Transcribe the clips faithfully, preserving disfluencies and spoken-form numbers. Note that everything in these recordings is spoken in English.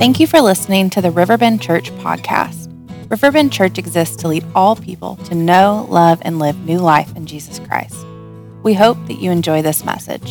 Thank you for listening to the Riverbend Church podcast. Riverbend Church exists to lead all people to know, love, and live new life in Jesus Christ. We hope that you enjoy this message.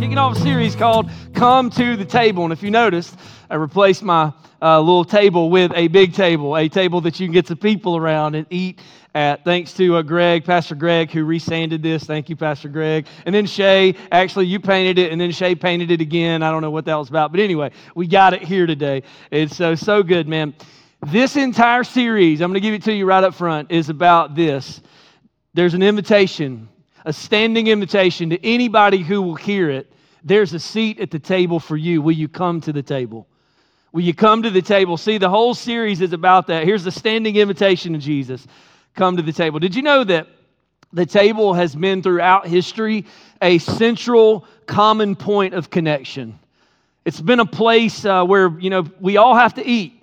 Kicking off a series called Come to the Table. And if you noticed, I replaced my uh, little table with a big table, a table that you can get some people around and eat at. Thanks to uh, Greg, Pastor Greg, who resanded this. Thank you, Pastor Greg. And then Shay, actually, you painted it, and then Shay painted it again. I don't know what that was about. But anyway, we got it here today. It's so, so good, man. This entire series, I'm going to give it to you right up front, is about this. There's an invitation, a standing invitation to anybody who will hear it. There's a seat at the table for you. Will you come to the table? Will you come to the table? See, the whole series is about that. Here's the standing invitation to Jesus. Come to the table. Did you know that the table has been throughout history a central common point of connection? It's been a place uh, where, you know, we all have to eat.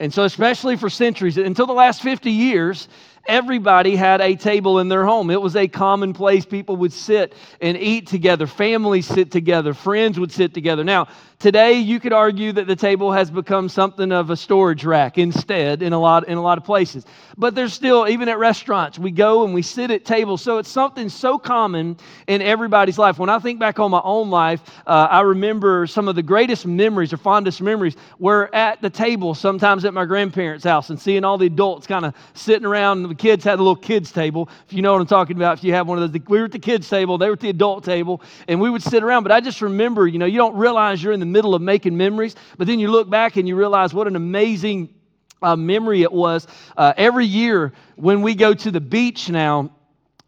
And so especially for centuries, until the last fifty years, everybody had a table in their home. It was a common place. People would sit and eat together. Families sit together. Friends would sit together. Now, today you could argue that the table has become something of a storage rack instead in a lot in a lot of places. But there's still, even at restaurants, we go and we sit at tables. So it's something so common in everybody's life. When I think back on my own life, uh, I remember some of the greatest memories or fondest memories were at the table, sometimes at my grandparents' house, and seeing all the adults kind of sitting around. The kids had a little kids table, if you know what I'm talking about. If you have one of those, we were at the kids table, they were at the adult table, and we would sit around. But I just remember, you know, you don't realize you're in the middle of making memories, but then you look back and you realize what an amazing uh, memory it was. Uh, every year when we go to the beach now,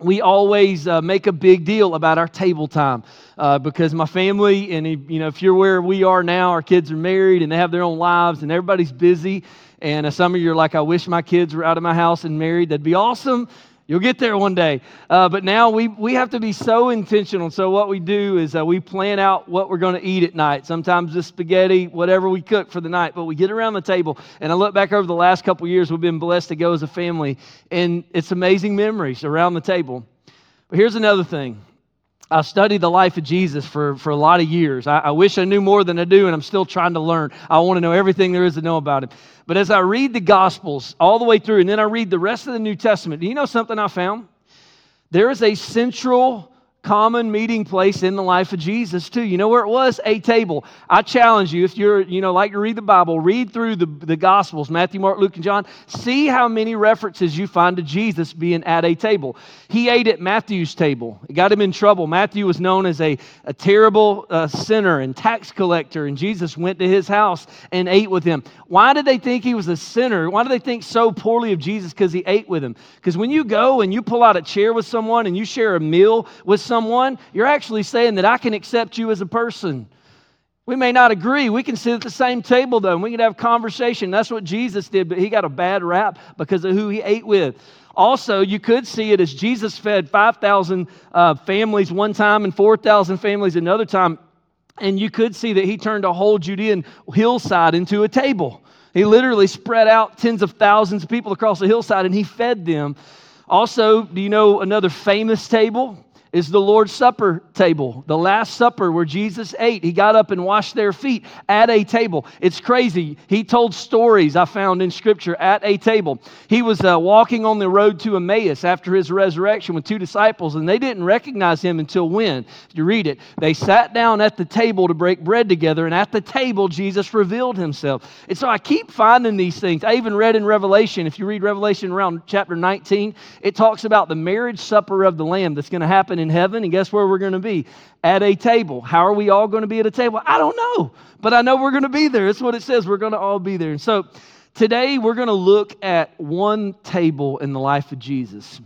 we always uh, make a big deal about our table time uh, because my family, and you know, if you're where we are now, our kids are married and they have their own lives and everybody's busy. And uh, some of you are like, I wish my kids were out of my house and married. That'd be awesome. You'll get there one day. Uh, but now we we have to be so intentional. So what we do is uh, we plan out what we're going to eat at night. Sometimes it's spaghetti, whatever we cook for the night. But we get around the table. And I look back over the last couple of years, we've been blessed to go as a family. And it's amazing memories around the table. But here's another thing. I studied the life of Jesus for, for a lot of years. I, I wish I knew more than I do, and I'm still trying to learn. I want to know everything there is to know about him. But as I read the Gospels all the way through, and then I read the rest of the New Testament, do you know something I found? There is a central, common meeting place in the life of Jesus, too. You know where it was? A table. I challenge you, if you're, you know, like to read the Bible, read through the, the Gospels, Matthew, Mark, Luke, and John. See how many references you find to Jesus being at a table. He ate at Matthew's table. It got him in trouble. Matthew was known as a, a terrible uh, sinner and tax collector, and Jesus went to his house and ate with him. Why did they think he was a sinner? Why did they think so poorly of Jesus? Because he ate with him. Because when you go and you pull out a chair with someone and you share a meal with someone, you're actually saying that I can accept you as a person. We may not agree. We can sit at the same table, though, and we can have conversation. That's what Jesus did, but he got a bad rap because of who he ate with. Also, you could see it as Jesus fed five thousand uh, families one time and four thousand families another time, and you could see that he turned a whole Judean hillside into a table. He literally spread out tens of thousands of people across the hillside, and he fed them. Also, do you know another famous table? Is the Lord's Supper table, the Last Supper where Jesus ate. He got up and washed their feet at a table. It's crazy. He told stories I found in Scripture at a table. He was uh, walking on the road to Emmaus after his resurrection with two disciples, and they didn't recognize him until when? If you read it, they sat down at the table to break bread together, and at the table, Jesus revealed himself. And so I keep finding these things. I even read in Revelation, if you read Revelation around chapter nineteen, it talks about the marriage supper of the Lamb that's going to happen in heaven, and guess where we're going to be? At a table. How are we all going to be at a table? I don't know, but I know we're going to be there. That's what it says. We're going to all be there. And so today we're going to look at one table in the life of Jesus.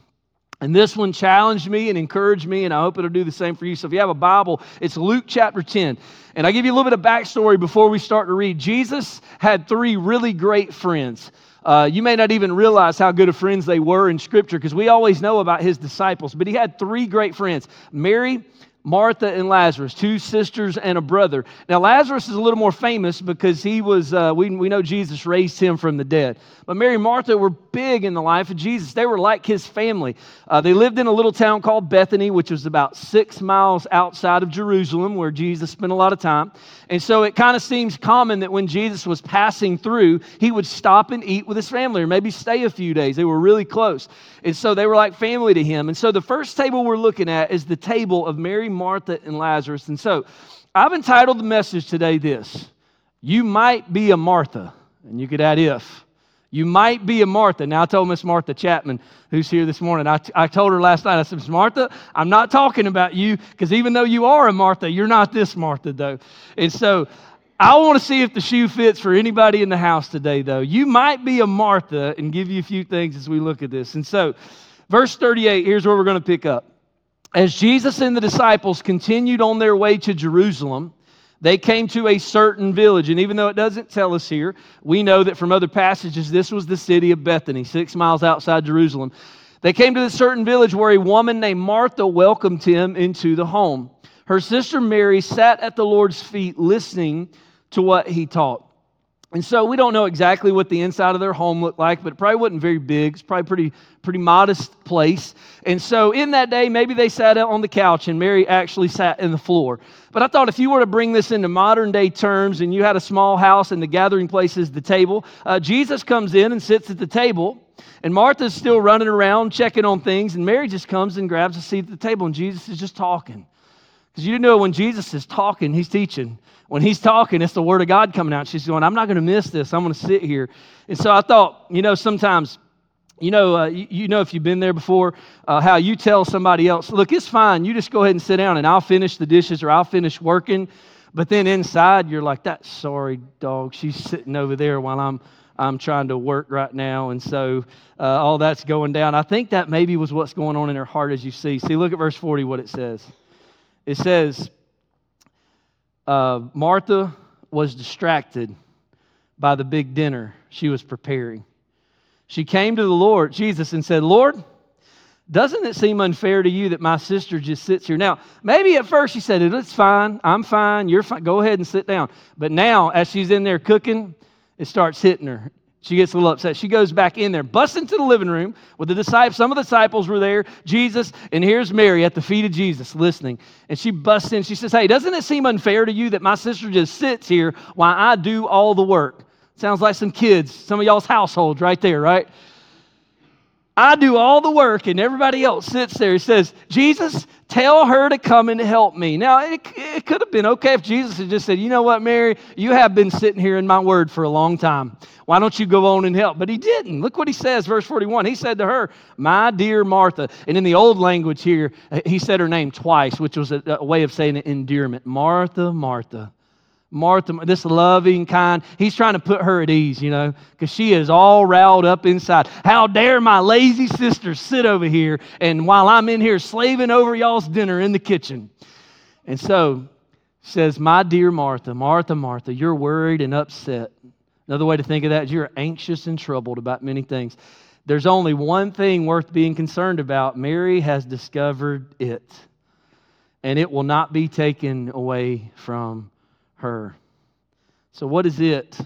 And this one challenged me and encouraged me, and I hope it'll do the same for you. So if you have a Bible, it's Luke chapter ten. And I give you a little bit of backstory before we start to read. Jesus had three really great friends. Uh, you may not even realize how good of friends they were in Scripture because we always know about his disciples. But he had three great friends, Mary, Martha and Lazarus, two sisters and a brother. Now, Lazarus is a little more famous because he was, uh, we, we know Jesus raised him from the dead. But Mary and Martha were big in the life of Jesus. They were like his family. Uh, they lived in a little town called Bethany, which was about six miles outside of Jerusalem, where Jesus spent a lot of time. And so it kind of seems common that when Jesus was passing through, he would stop and eat with his family or maybe stay a few days. They were really close. And so they were like family to him. And so the first table we're looking at is the table of Mary, Martha, and Lazarus. And so I've entitled the message today this: you might be a Martha. And you could add if. You might be a Martha. Now, I told Miss Martha Chapman, who's here this morning, I, t- I told her last night, I said, Miss Martha, I'm not talking about you, because even though you are a Martha, you're not this Martha, though. And so I want to see if the shoe fits for anybody in the house today, though. You might be a Martha, and give you a few things as we look at this. And so, verse thirty-eight, here's where we're going to pick up. As Jesus and the disciples continued on their way to Jerusalem, they came to a certain village. And even though it doesn't tell us here, we know that from other passages, this was the city of Bethany, six miles outside Jerusalem. They came to this certain village where a woman named Martha welcomed him into the home. Her sister Mary sat at the Lord's feet listening to what he taught. And so we don't know exactly what the inside of their home looked like, but it probably wasn't very big. It's probably pretty pretty modest place. And so in that day, maybe they sat out on the couch and Mary actually sat in the floor. But I thought if you were to bring this into modern day terms and you had a small house and the gathering place is the table, uh, Jesus comes in and sits at the table, and Martha's still running around checking on things, and Mary just comes and grabs a seat at the table, and Jesus is just talking. Because you know when Jesus is talking, he's teaching. When he's talking, it's the Word of God coming out. She's going, I'm not going to miss this. I'm going to sit here. And so I thought, you know, sometimes, you know, uh, you, you know if you've been there before, uh, how you tell somebody else, look, it's fine. You just go ahead and sit down, and I'll finish the dishes or I'll finish working. But then inside, you're like, that sorry dog, she's sitting over there while I'm I'm trying to work right now, and so uh, all that's going down. I think that maybe was what's going on in her heart as you see. See, look at verse forty, what it says. It says, uh, Martha was distracted by the big dinner she was preparing. She came to the Lord, Jesus, and said, Lord, doesn't it seem unfair to you that my sister just sits here? Now, maybe at first she said, it's fine, I'm fine, you're fine, go ahead and sit down. But now, as she's in there cooking, it starts hitting her. She gets a little upset. She goes back in there, busts into the living room with the disciples. Some of the disciples were there, Jesus, and here's Mary at the feet of Jesus listening. And she busts in. She says, hey, doesn't it seem unfair to you that my sister just sits here while I do all the work? Sounds like some kids, some of y'all's households right there, right? I do all the work and everybody else sits there. He says, Jesus, tell her to come and help me. Now, it, it could have been okay if Jesus had just said, you know what, Mary, you have been sitting here in my word for a long time. Why don't you go on and help? But he didn't. Look what he says, verse forty-one. He said to her, my dear Martha. And in the old language here, he said her name twice, which was a, a way of saying an endearment. Martha, Martha. Martha, this loving, kind, he's trying to put her at ease, you know, because she is all riled up inside. How dare my lazy sister sit over here and while I'm in here slaving over y'all's dinner in the kitchen. And so says, my dear Martha, Martha, Martha, you're worried and upset. Another way to think of that is you're anxious and troubled about many things. There's only one thing worth being concerned about. Mary has discovered it, and it will not be taken away from her. So what is it?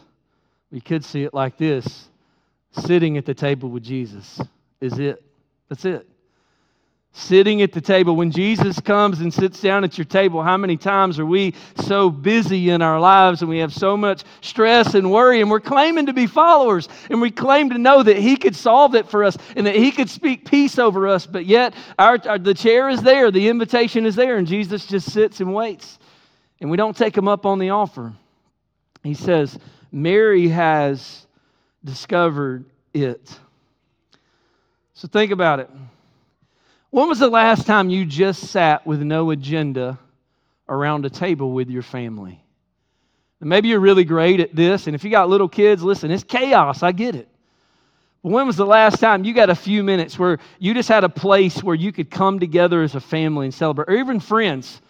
We could see it like this. Sitting at the table with Jesus is it. That's it. Sitting at the table. When Jesus comes and sits down at your table, how many times are we so busy in our lives and we have so much stress and worry, and we're claiming to be followers and we claim to know that He could solve it for us and that He could speak peace over us, but yet our, our, the chair is there, the invitation is there, and Jesus just sits and waits. And we don't take him up on the offer. He says, Mary has discovered it. So think about it. When was the last time you just sat with no agenda around a table with your family? And maybe you're really great at this, and if you got little kids, listen, it's chaos, I get it. But when was the last time you got a few minutes where you just had a place where you could come together as a family and celebrate, or even friends?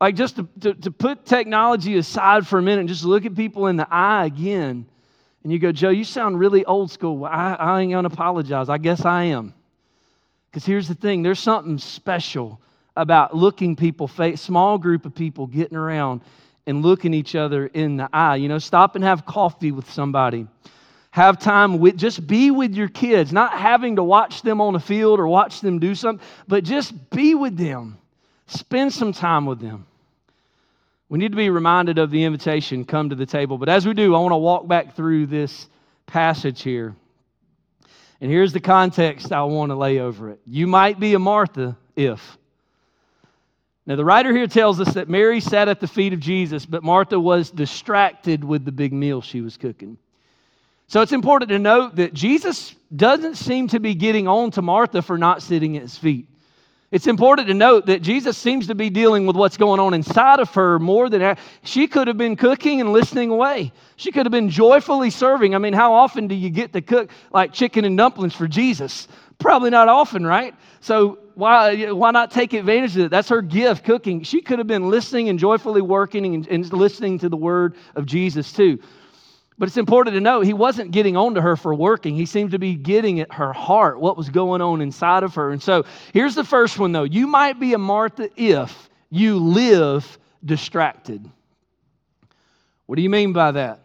Like just to, to, to put technology aside for a minute and just look at people in the eye again. And you go, Joe, you sound really old school. Well, I, I ain't going to apologize. I guess I am. Because here's the thing. There's something special about looking people, small group of people getting around and looking each other in the eye. You know, stop and have coffee with somebody. Have time with, just be with your kids, not having to watch them on the field or watch them do something, but just be with them. Spend some time with them. We need to be reminded of the invitation, come to the table. But as we do, I want to walk back through this passage here. And here's the context I want to lay over it. You might be a Martha if. Now, the writer here tells us that Mary sat at the feet of Jesus, but Martha was distracted with the big meal she was cooking. So it's important to note that Jesus doesn't seem to be getting on to Martha for not sitting at his feet. It's important to note that Jesus seems to be dealing with what's going on inside of her more than her. She could have been cooking and listening away. She could have been joyfully serving. I mean, how often do you get to cook like chicken and dumplings for Jesus? Probably not often, right? So why why not take advantage of it? That's her gift, cooking. She could have been listening and joyfully working and, and listening to the word of Jesus too. But it's important to note he wasn't getting on to her for working. He seemed to be getting at her heart, what was going on inside of her. And so here's the first one, though. You might be a Martha if you live distracted. What do you mean by that?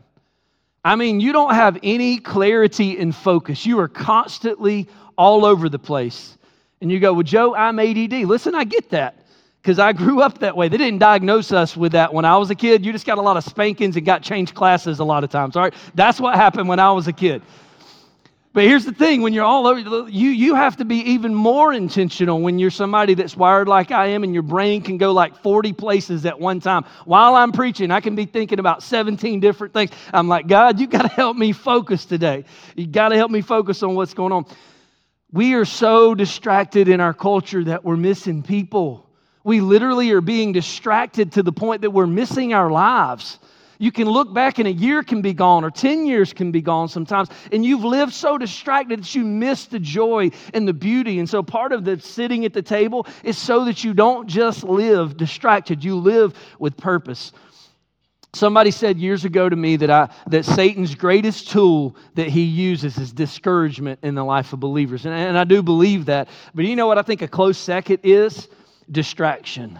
I mean, you don't have any clarity and focus. You are constantly all over the place. And you go, well, Joe, I'm A D D. Listen, I get that. Because I grew up that way. They didn't diagnose us with that when I was a kid. You just got a lot of spankings and got changed classes a lot of times. All right, that's what happened when I was a kid. But here's the thing, when you're all over, you, you have to be even more intentional when you're somebody that's wired like I am and your brain can go like forty places at one time. While I'm preaching, I can be thinking about seventeen different things. I'm like, God, you got to help me focus today. You got to help me focus on what's going on. We are so distracted in our culture that we're missing people. We literally are being distracted to the point that we're missing our lives. You can look back and a year can be gone or ten years can be gone sometimes. And you've lived so distracted that you miss the joy and the beauty. And so part of the sitting at the table is so that you don't just live distracted. You live with purpose. Somebody said years ago to me that I that Satan's greatest tool that he uses is discouragement in the life of believers. And, and I do believe that. But you know what I think a close second is? Distraction.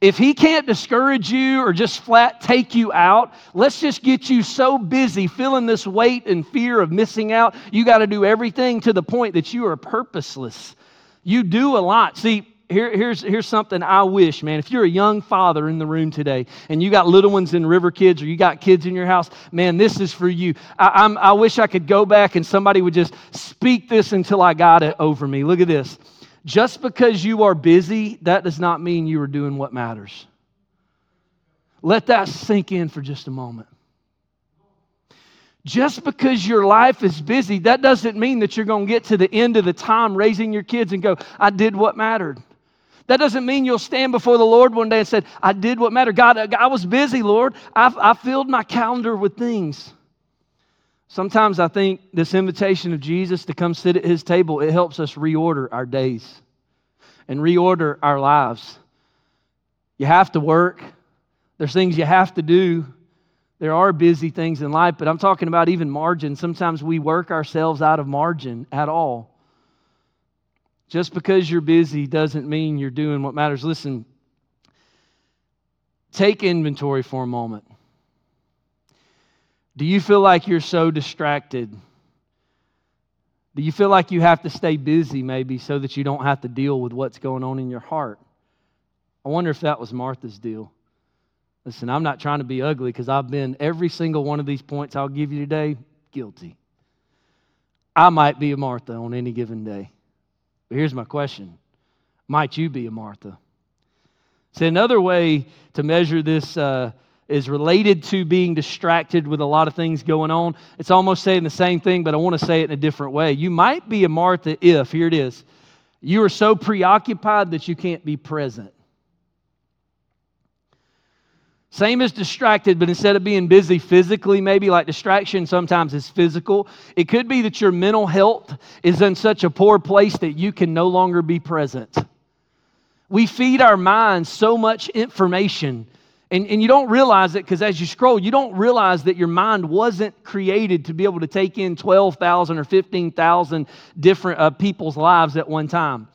If he can't discourage you or just flat take you out, let's just get you so busy feeling this weight and fear of missing out. You got to do everything to the point that you are purposeless. You do a lot. See, here, here's, here's something I wish, man. If you're a young father in the room today and you got little ones in River Kids or you got kids in your house, man, this is for you. I, I'm, I wish I could go back and somebody would just speak this until I got it over me. Look at this. Just because you are busy, that does not mean you are doing what matters. Let that sink in for just a moment. Just because your life is busy, that doesn't mean that you're going to get to the end of the time raising your kids and go, I did what mattered. That doesn't mean you'll stand before the Lord one day and say, I did what mattered. God, I was busy, Lord. I, I filled my calendar with things. Sometimes I think this invitation of Jesus to come sit at his table, it helps us reorder our days and reorder our lives. You have to work. There's things you have to do. There are busy things in life, but I'm talking about even margin. Sometimes we work ourselves out of margin at all. Just because you're busy doesn't mean you're doing what matters. Listen, take inventory for a moment. Do you feel like you're so distracted? Do you feel like you have to stay busy maybe so that you don't have to deal with what's going on in your heart? I wonder if that was Martha's deal. Listen, I'm not trying to be ugly because I've been every single one of these points I'll give you today, guilty. I might be a Martha on any given day. But here's my question. Might you be a Martha? See, another way to measure this uh, is related to being distracted with a lot of things going on. It's almost saying the same thing, but I want to say it in a different way. You might be a Martha if, here it is, you are so preoccupied that you can't be present. Same as distracted, but instead of being busy physically, maybe like distraction sometimes is physical. It could be that your mental health is in such a poor place that you can no longer be present. We feed our minds so much information. And, and you don't realize it because as you scroll, you don't realize that your mind wasn't created to be able to take in twelve thousand or fifteen thousand different uh, people's lives at one time.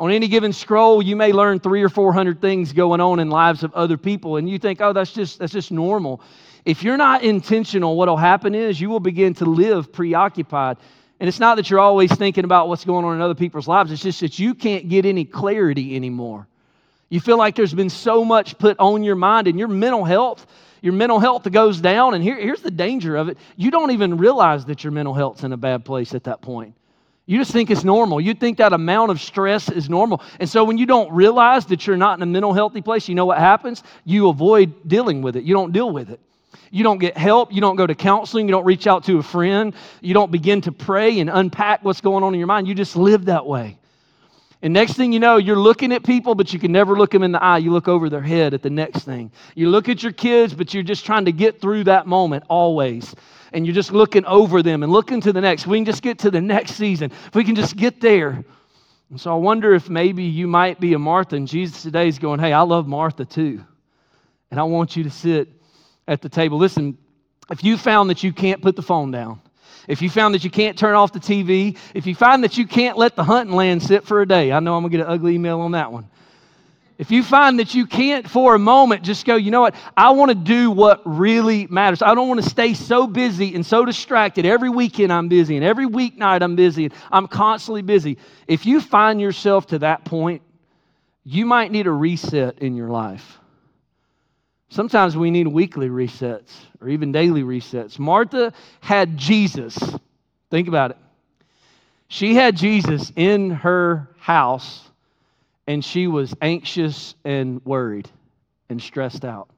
On any given scroll, you may learn three or four hundred things going on in lives of other people, and you think, oh, that's just that's just normal. If you're not intentional, what'll happen is you will begin to live preoccupied. And it's not that you're always thinking about what's going on in other people's lives. It's just that you can't get any clarity anymore. You feel like there's been so much put on your mind, and your mental health, your mental health goes down. And here, here's the danger of it. You don't even realize that your mental health's in a bad place at that point. You just think it's normal. You think that amount of stress is normal. And so when you don't realize that you're not in a mental healthy place, you know what happens? You avoid dealing with it. You don't deal with it. You don't get help. You don't go to counseling. You don't reach out to a friend. You don't begin to pray and unpack what's going on in your mind. You just live that way. And next thing you know, you're looking at people, but you can never look them in the eye. You look over their head at the next thing. You look at your kids, but you're just trying to get through that moment always. And you're just looking over them and looking to the next. We can just get to the next season. If we can just get there. And so I wonder if maybe you might be a Martha, and Jesus today is going, hey, I love Martha too. And I want you to sit at the table. Listen, if you found that you can't put the phone down, if you found that you can't turn off the T V, if you find that you can't let the hunting land sit for a day, I know I'm going to get an ugly email on that one. If you find that you can't for a moment just go, you know what, I want to do what really matters. I don't want to stay so busy and so distracted. Every weekend I'm busy, and every weeknight I'm busy, and I'm constantly busy. If you find yourself to that point, you might need a reset in your life. Sometimes we need weekly resets or even daily resets. Martha had Jesus. Think about it. She had Jesus in her house, and she was anxious and worried and stressed out.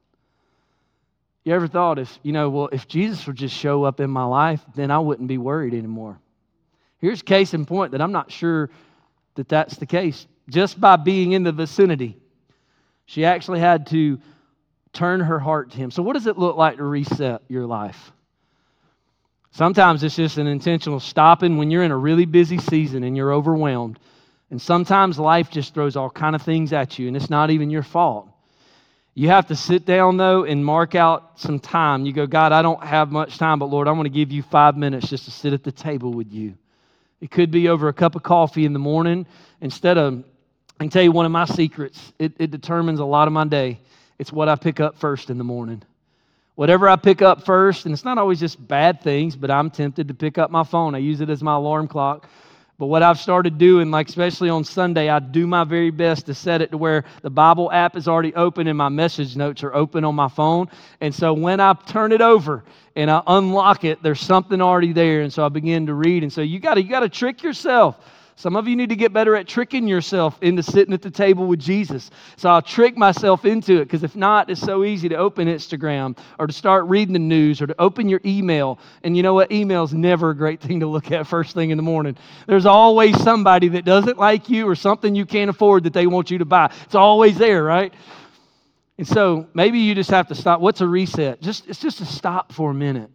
You ever thought, if, you know, well, if Jesus would just show up in my life, then I wouldn't be worried anymore. Here's case in point that I'm not sure that that's the case. Just by being in the vicinity, she actually had to turn her heart to Him. So what does it look like to reset your life? Sometimes it's just an intentional stopping when you're in a really busy season and you're overwhelmed. And sometimes life just throws all kind of things at you, and it's not even your fault. You have to sit down, though, and mark out some time. You go, God, I don't have much time, but Lord, I want to give you five minutes just to sit at the table with you. It could be over a cup of coffee in the morning. Instead of, I can tell you one of my secrets. It, it determines a lot of my day. It's what I pick up first in the morning. Whatever I pick up first, and it's not always just bad things, but I'm tempted to pick up my phone. I use it as my alarm clock. But what I've started doing, like especially on Sunday, I do my very best to set it to where the Bible app is already open and my message notes are open on my phone. And so when I turn it over and I unlock it, there's something already there. And so I begin to read. And so you got to you got to trick yourself. Some of you need to get better at tricking yourself into sitting at the table with Jesus. So I'll trick myself into it, because if not, it's so easy to open Instagram or to start reading the news or to open your email. And you know what? Email's never a great thing to look at first thing in the morning. There's always somebody that doesn't like you or something you can't afford that they want you to buy. It's always there, right? And so maybe you just have to stop. What's a reset? Just it's just a stop for a minute.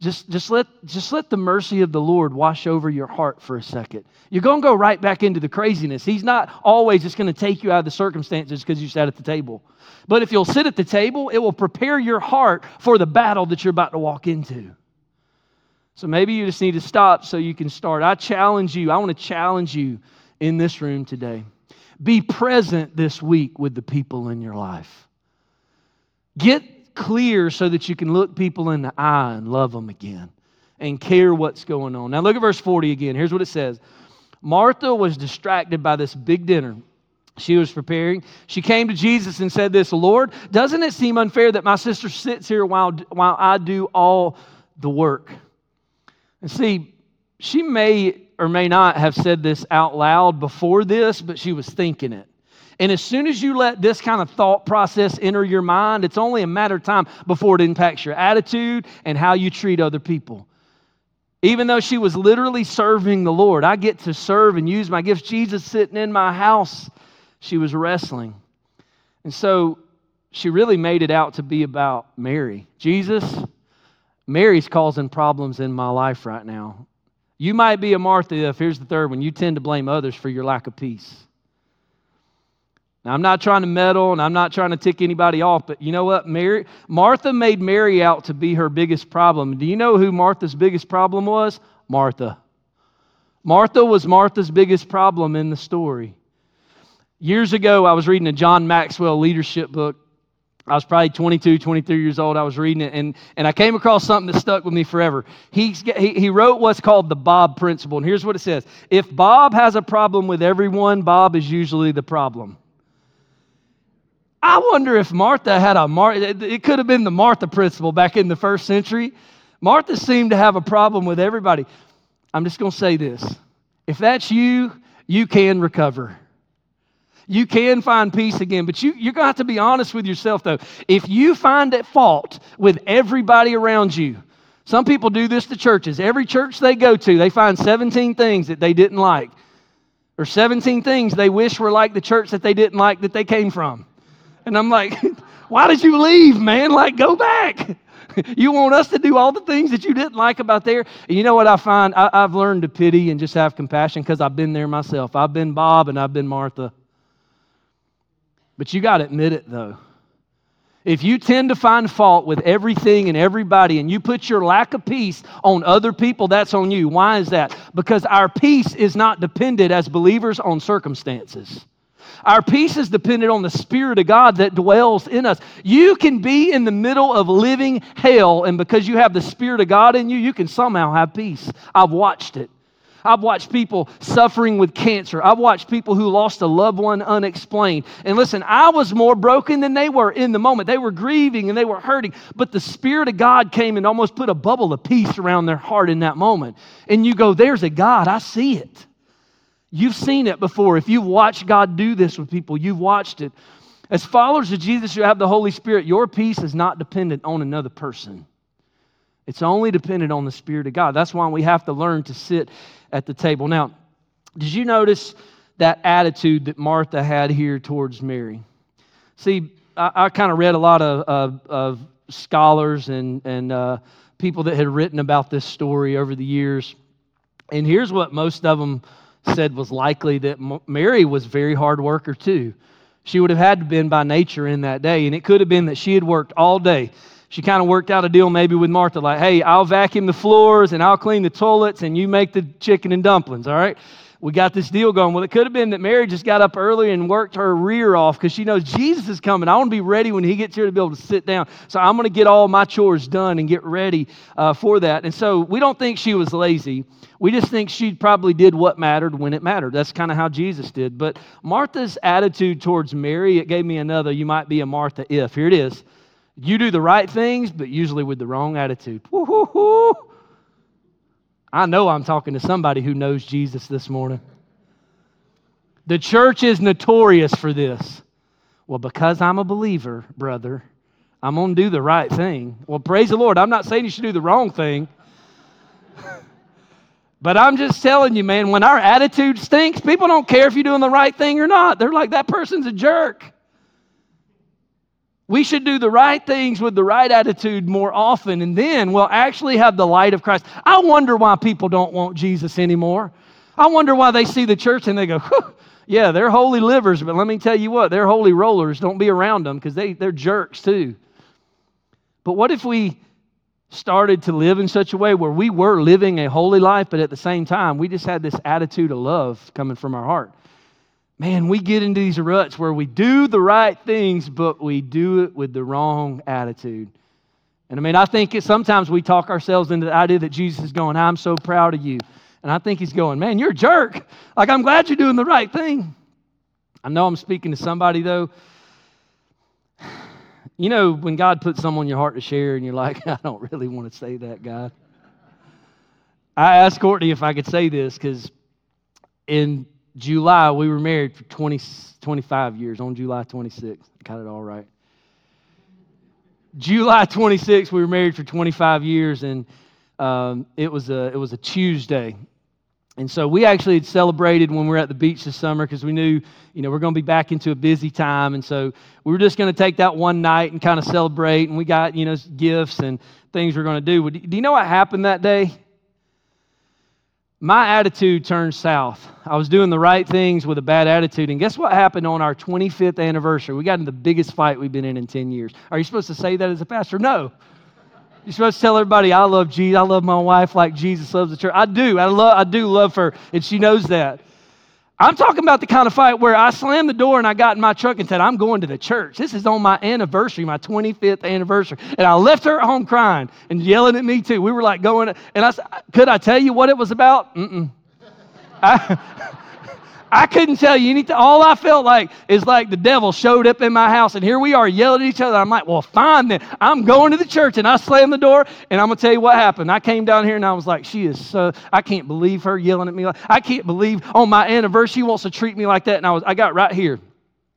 Just just let just let the mercy of the Lord wash over your heart for a second. You're going to go right back into the craziness. He's not always just going to take you out of the circumstances because you sat at the table. But if you'll sit at the table, it will prepare your heart for the battle that you're about to walk into. So maybe you just need to stop so you can start. I challenge you. I want to challenge you in this room today. Be present this week with the people in your life. Get clear so that you can look people in the eye and love them again and care what's going on. Now look at verse forty again. Here's what it says. Martha was distracted by this big dinner she was preparing. She came to Jesus and said this, Lord, doesn't it seem unfair that my sister sits here while, while I do all the work? And see, she may or may not have said this out loud before this, but she was thinking it. And as soon as you let this kind of thought process enter your mind, it's only a matter of time before it impacts your attitude and how you treat other people. Even though she was literally serving the Lord, I get to serve and use my gifts. Jesus sitting in my house, she was wrestling. And so she really made it out to be about Mary. Jesus, Mary's causing problems in my life right now. You might be a Martha if, here's the third one, you tend to blame others for your lack of peace. Now, I'm not trying to meddle, and I'm not trying to tick anybody off, but you know what? Mary, Martha made Mary out to be her biggest problem. Do you know who Martha's biggest problem was? Martha. Martha was Martha's biggest problem in the story. Years ago, I was reading a John Maxwell leadership book. I was probably twenty-two, twenty-three years old. I was reading it, and, and I came across something that stuck with me forever. He, he, he wrote what's called the Bob principle, and here's what it says. If Bob has a problem with everyone, Bob is usually the problem. I wonder if Martha had a Martha. It could have been the Martha principle back in the first century. Martha seemed to have a problem with everybody. I'm just going to say this. If that's you, you can recover. You can find peace again, but you, you're going to have to be honest with yourself, though. If you find at fault with everybody around you, some people do this to churches. Every church they go to, they find seventeen things that they didn't like, or seventeen things they wish were like the church that they didn't like that they came from. And I'm like, why did you leave, man? Like, go back. You want us to do all the things that you didn't like about there? And you know what I find? I, I've learned to pity and just have compassion because I've been there myself. I've been Bob and I've been Martha. But you got to admit it, though. If you tend to find fault with everything and everybody and you put your lack of peace on other people, that's on you. Why is that? Because our peace is not dependent as believers on circumstances. Our peace is dependent on the Spirit of God that dwells in us. You can be in the middle of living hell, and because you have the Spirit of God in you, you can somehow have peace. I've watched it. I've watched people suffering with cancer. I've watched people who lost a loved one unexplained. And listen, I was more broken than they were in the moment. They were grieving and they were hurting. But the Spirit of God came and almost put a bubble of peace around their heart in that moment. And you go, there's a God. I see it. You've seen it before. If you've watched God do this with people, you've watched it. As followers of Jesus who have the Holy Spirit, your peace is not dependent on another person. It's only dependent on the Spirit of God. That's why we have to learn to sit at the table. Now, did you notice that attitude that Martha had here towards Mary? See, I, I kind of read a lot of, of, of scholars and, and uh, people that had written about this story over the years. And here's what most of them said was likely, that Mary was a very hard worker too. She would have had to have been by nature in that day, and it could have been that she had worked all day. She kind of worked out a deal maybe with Martha, like, hey, I'll vacuum the floors, and I'll clean the toilets, and you make the chicken and dumplings, all right? We got this deal going. Well, it could have been that Mary just got up early and worked her rear off because she knows Jesus is coming. I want to be ready when he gets here to be able to sit down. So I'm going to get all my chores done and get ready uh, for that. And so we don't think she was lazy. We just think she probably did what mattered when it mattered. That's kind of how Jesus did. But Martha's attitude towards Mary, it gave me another, you might be a Martha if. Here it is. You do the right things, but usually with the wrong attitude. Woo-hoo-hoo. I know I'm talking to somebody who knows Jesus this morning. The church is notorious for this. Well, because I'm a believer, brother, I'm going to do the right thing. Well, praise the Lord. I'm not saying you should do the wrong thing. But I'm just telling you, man, when our attitude stinks, people don't care if you're doing the right thing or not. They're like, that person's a jerk. We should do the right things with the right attitude more often, and then we'll actually have the light of Christ. I wonder why people don't want Jesus anymore. I wonder why they see the church and they go, yeah, they're holy livers, but let me tell you what, they're holy rollers. Don't be around them because they, they're jerks too. But what if we started to live in such a way where we were living a holy life, but at the same time, we just had this attitude of love coming from our heart? Man, we get into these ruts where we do the right things, but we do it with the wrong attitude. And I mean, I think it, sometimes we talk ourselves into the idea that Jesus is going, I'm so proud of you. And I think he's going, man, you're a jerk. Like, I'm glad you're doing the right thing. I know I'm speaking to somebody, though. You know, when God puts something on your heart to share and you're like, I don't really want to say that, God. I asked Courtney if I could say this because in July, we were married for twenty, twenty-five years, on July twenty-sixth. Got it all right. July twenty-sixth, we were married for twenty-five years, and um, it was a it was a Tuesday. And so we actually had celebrated when we were at the beach this summer because we knew, you know, we're going to be back into a busy time. And so we were just going to take that one night and kind of celebrate, and we got, you know, gifts and things we're going to do. Do you know what happened that day? My attitude turned south. I was doing the right things with a bad attitude. And guess what happened on our twenty-fifth anniversary? We got in the biggest fight we've been in in ten years. Are you supposed to say that as a pastor? No. You're supposed to tell everybody, I love Jesus. I love my wife like Jesus loves the church. I do. I love. I do love her, and she knows that. I'm talking about the kind of fight where I slammed the door and I got in my truck and said, I'm going to the church. This is on my anniversary, my twenty-fifth anniversary. And I left her at home crying and yelling at me too. We were like going, and I said, could I tell you what it was about? Mm-mm. I, I couldn't tell you anything. All I felt like is like the devil showed up in my house, and here we are yelling at each other. I'm like, well, fine then. I'm going to the church, and I slammed the door, and I'm going to tell you what happened. I came down here, and I was like, she is so, I can't believe her yelling at me. I can't believe on my anniversary she wants to treat me like that. And I was, I got right here.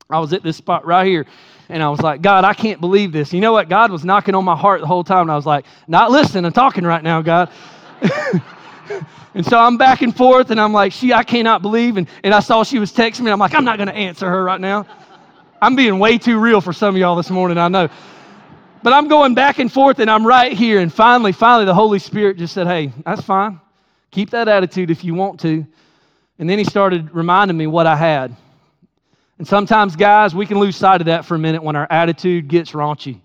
I was at this spot right here, and I was like, God, I can't believe this. You know what? God was knocking on my heart the whole time, and I was like, not listening. I'm talking right now, God. And so I'm back and forth, and I'm like, she, I cannot believe. And, and I saw she was texting me, and I'm like, I'm not going to answer her right now. I'm being way too real for some of y'all this morning, I know. But I'm going back and forth, and I'm right here. And finally, finally, the Holy Spirit just said, hey, that's fine. Keep that attitude if you want to. And then he started reminding me what I had. And sometimes, guys, we can lose sight of that for a minute when our attitude gets raunchy.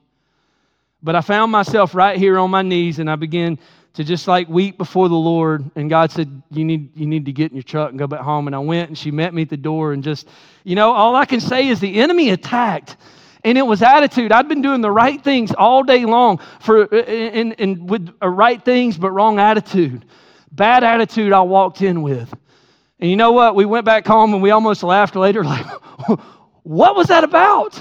But I found myself right here on my knees, and I began to just like weep before the Lord. And God said, you need you need to get in your truck and go back home. And I went, and she met me at the door, and just, you know, all I can say is the enemy attacked. And it was attitude. I'd been doing the right things all day long for and, and with right things, but wrong attitude. Bad attitude I walked in with. And you know what? We went back home, and we almost laughed later, like, what was that about?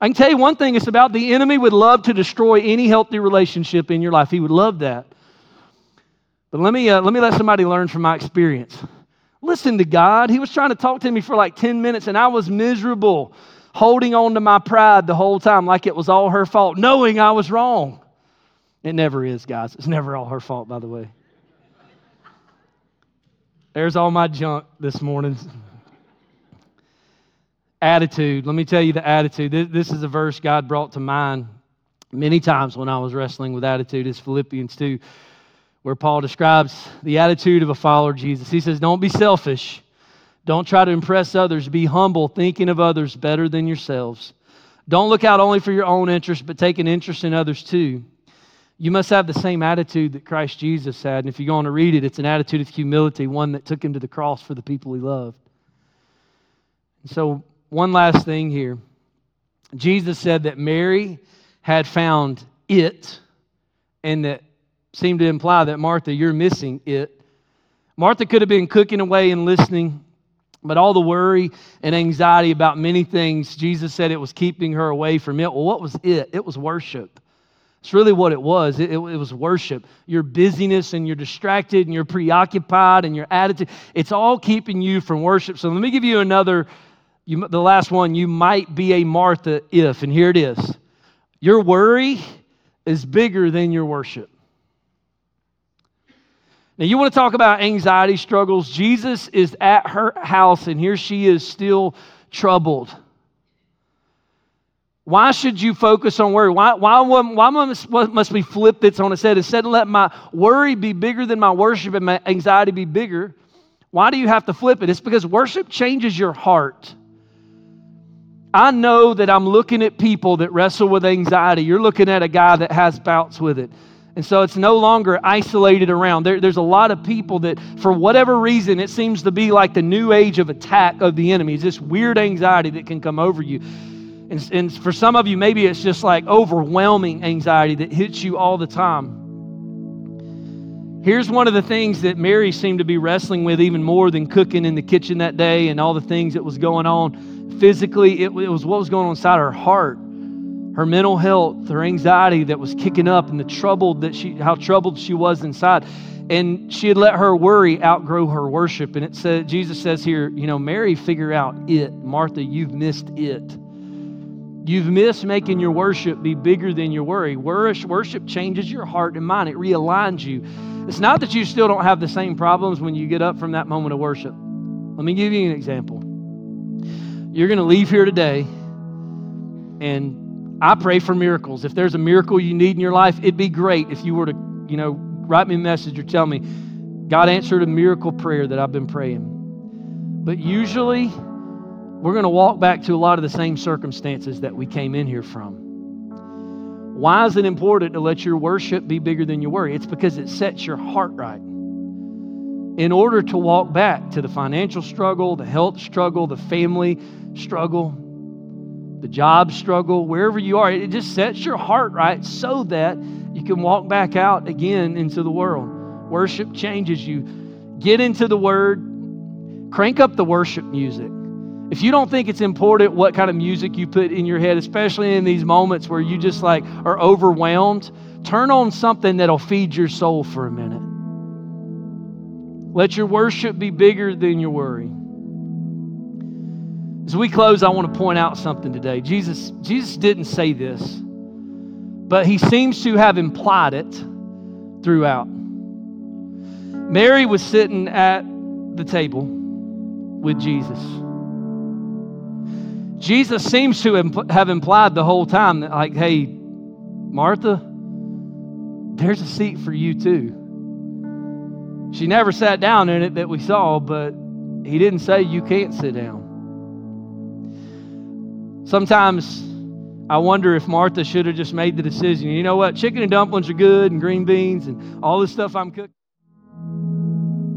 I can tell you one thing, it's about the enemy would love to destroy any healthy relationship in your life. He would love that. But let me uh, let me let somebody learn from my experience. Listen to God. He was trying to talk to me for like ten minutes, and I was miserable, holding on to my pride the whole time like it was all her fault, knowing I was wrong. It never is, guys. It's never all her fault, by the way. There's all my junk this morning. Attitude. Let me tell you the attitude. This, this is a verse God brought to mind many times when I was wrestling with attitude. It's Philippians two. Where Paul describes the attitude of a follower of Jesus. He says, don't be selfish. Don't try to impress others. Be humble, thinking of others better than yourselves. Don't look out only for your own interest, but take an interest in others too. You must have the same attitude that Christ Jesus had. And if you go on to read it, it's an attitude of humility, one that took him to the cross for the people he loved. So one last thing here. Jesus said that Mary had found it, and that seemed to imply that, Martha, you're missing it. Martha could have been cooking away and listening, but all the worry and anxiety about many things, Jesus said it was keeping her away from it. Well, what was it? It was worship. It's really what it was. It, it, it was worship. Your busyness, and you're distracted, and you're preoccupied, and your attitude, it's all keeping you from worship. So let me give you another, you, the last one. You might be a Martha if, and here it is. Your worry is bigger than your worship. Now, you want to talk about anxiety struggles. Jesus is at her house, and here she is still troubled. Why should you focus on worry? Why, why, why must, must we flip this on its head? Instead of let my worry be bigger than my worship and my anxiety be bigger, why do you have to flip it? It's because worship changes your heart. I know that I'm looking at people that wrestle with anxiety. You're looking at a guy that has bouts with it. And so it's no longer isolated around. There, there's a lot of people that, for whatever reason, it seems to be like the new age of attack of the enemy. It's this weird anxiety that can come over you. And, and for some of you, maybe it's just like overwhelming anxiety that hits you all the time. Here's one of the things that Mary seemed to be wrestling with even more than cooking in the kitchen that day and all the things that was going on physically. It, it was what was going on inside her heart. Her mental health, her anxiety that was kicking up, and the troubled that she, how troubled she was inside. And she had let her worry outgrow her worship. And it said, Jesus says here, you know, Mary, figure out it. Martha, you've missed it. You've missed making your worship be bigger than your worry. Worship changes your heart and mind. It realigns you. It's not that you still don't have the same problems when you get up from that moment of worship. Let me give you an example. You're going to leave here today, and I pray for miracles. If there's a miracle you need in your life, it'd be great if you were to, you know, write me a message or tell me, God answered a miracle prayer that I've been praying. But usually, we're going to walk back to a lot of the same circumstances that we came in here from. Why is it important to let your worship be bigger than your worry? It's because it sets your heart right. in order to walk back to the financial struggle, the health struggle, the family struggle, the job struggle, wherever you are. It just sets your heart right so that you can walk back out again into the world. Worship changes you. Get into the Word. Crank up the worship music. If you don't think it's important what kind of music you put in your head, especially in these moments where you just like are overwhelmed, turn on something that'll feed your soul for a minute. Let your worship be bigger than your worry. As we close, I want to point out something today. Jesus, Jesus didn't say this, but he seems to have implied it throughout. Mary was sitting at the table with Jesus. Jesus seems to impl- have implied the whole time that, like, hey, Martha, there's a seat for you too. She never sat down in it that we saw, but he didn't say you can't sit down. Sometimes I wonder if Martha should have just made the decision. You know what? Chicken and dumplings are good, and green beans and all this stuff I'm cooking.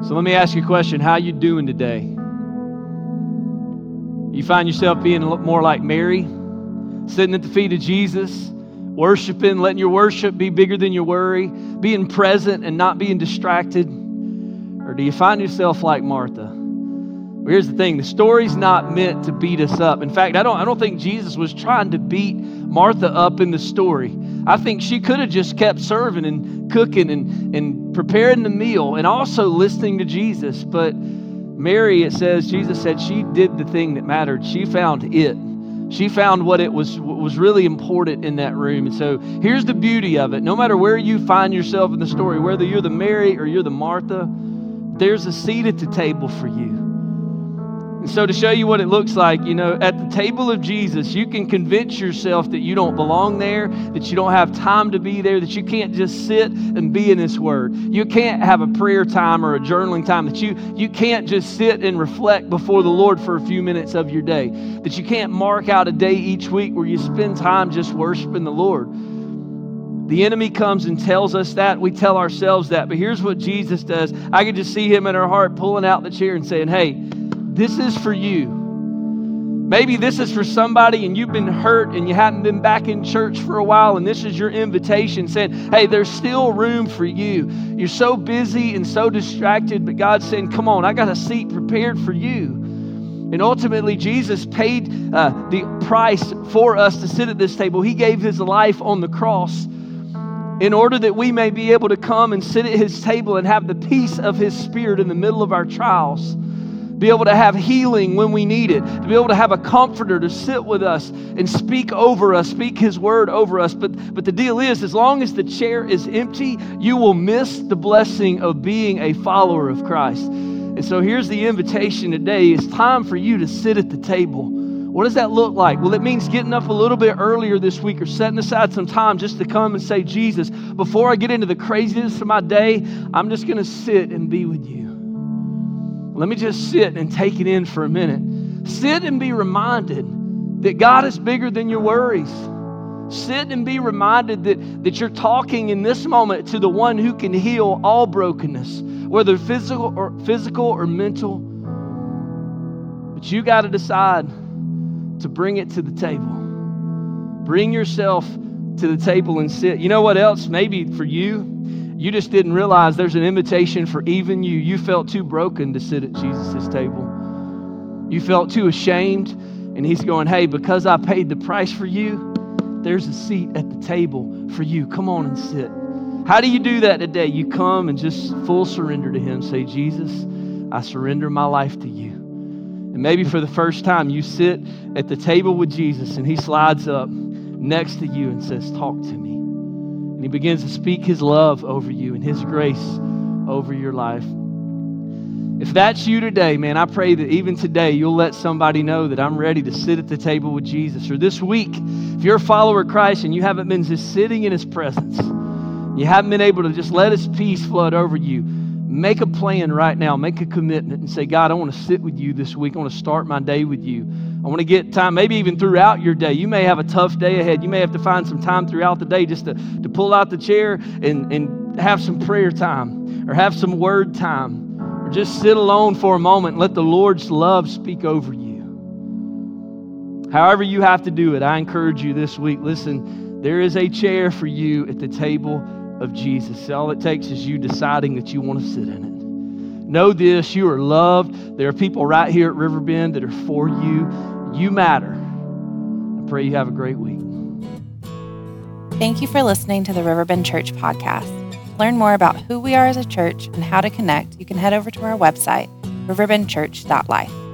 So let me ask you a question. How you doing today? You find yourself being more like Mary, sitting at the feet of Jesus, worshiping, letting your worship be bigger than your worry, being present and not being distracted? Or do you find yourself like Martha? Well, here's the thing. The story's not meant to beat us up. In fact, I don't, I don't think Jesus was trying to beat Martha up in the story. I think she could have just kept serving and cooking and, and preparing the meal and also listening to Jesus. But Mary, it says, Jesus said she did the thing that mattered. She found it. She found what it was what was really important in that room. And so here's the beauty of it. No matter where you find yourself in the story, whether you're the Mary or you're the Martha, there's a seat at the table for you. And so to show you what it looks like, you know, at the table of Jesus, you can convince yourself that you don't belong there, that you don't have time to be there, that you can't just sit and be in this Word. You can't have a prayer time or a journaling time, that you, you can't just sit and reflect before the Lord for a few minutes of your day, that you can't mark out a day each week where you spend time just worshiping the Lord. The enemy comes and tells us that. We tell ourselves that. But here's what Jesus does. I could just see him in our heart pulling out the chair and saying, hey, this is for you. Maybe this is for somebody and you've been hurt and you haven't been back in church for a while, and this is your invitation saying, hey, there's still room for you. You're so busy and so distracted, but God's saying, come on, I got a seat prepared for you. And ultimately, Jesus paid uh, the price for us to sit at this table. He gave his life on the cross in order that we may be able to come and sit at his table and have the peace of his Spirit in the middle of our trials. Be able to have healing when we need it, to be able to have a comforter to sit with us and speak over us, speak his word over us. But, but the deal is, as long as the chair is empty, you will miss the blessing of being a follower of Christ. And so here's the invitation today. It's time for you to sit at the table. What does that look like? Well, it means getting up a little bit earlier this week or setting aside some time just to come and say, Jesus, before I get into the craziness of my day, I'm just going to sit and be with you. Let me just sit and take it in for a minute. Sit and be reminded that God is bigger than your worries. Sit and be reminded that, that you're talking in this moment to the one who can heal all brokenness, whether physical or, physical or mental. But you got to decide to bring it to the table. Bring yourself to the table and sit. You know what else? Maybe for you, you just didn't realize there's an invitation for even you. You felt too broken to sit at Jesus' table. You felt too ashamed. And he's going, hey, because I paid the price for you, there's a seat at the table for you. Come on and sit. How do you do that today? You come and just full surrender to him. Say, Jesus, I surrender my life to you. And maybe for the first time, you sit at the table with Jesus and he slides up next to you and says, talk to me. And he begins to speak his love over you and his grace over your life. If that's you today, man, I pray that even today you'll let somebody know that I'm ready to sit at the table with Jesus. Or this week, if you're a follower of Christ and you haven't been just sitting in his presence, you haven't been able to just let his peace flood over you, make a plan right now. Make a commitment and say, God, I want to sit with you this week. I want to start my day with you. I want to get time, maybe even throughout your day. You may have a tough day ahead. You may have to find some time throughout the day just to, to pull out the chair and, and have some prayer time or have some word time Or just sit alone for a moment and let the Lord's love speak over you. However you have to do it, I encourage you this week, listen, there is a chair for you at the table of Jesus. All it takes is you deciding that you want to sit in it. Know this, you are loved. There are people right here at Riverbend that are for you. You matter. I pray you have a great week. Thank you for listening to the Riverbend Church podcast. To learn more about who we are as a church and how to connect, you can head over to our website, riverbend church dot life.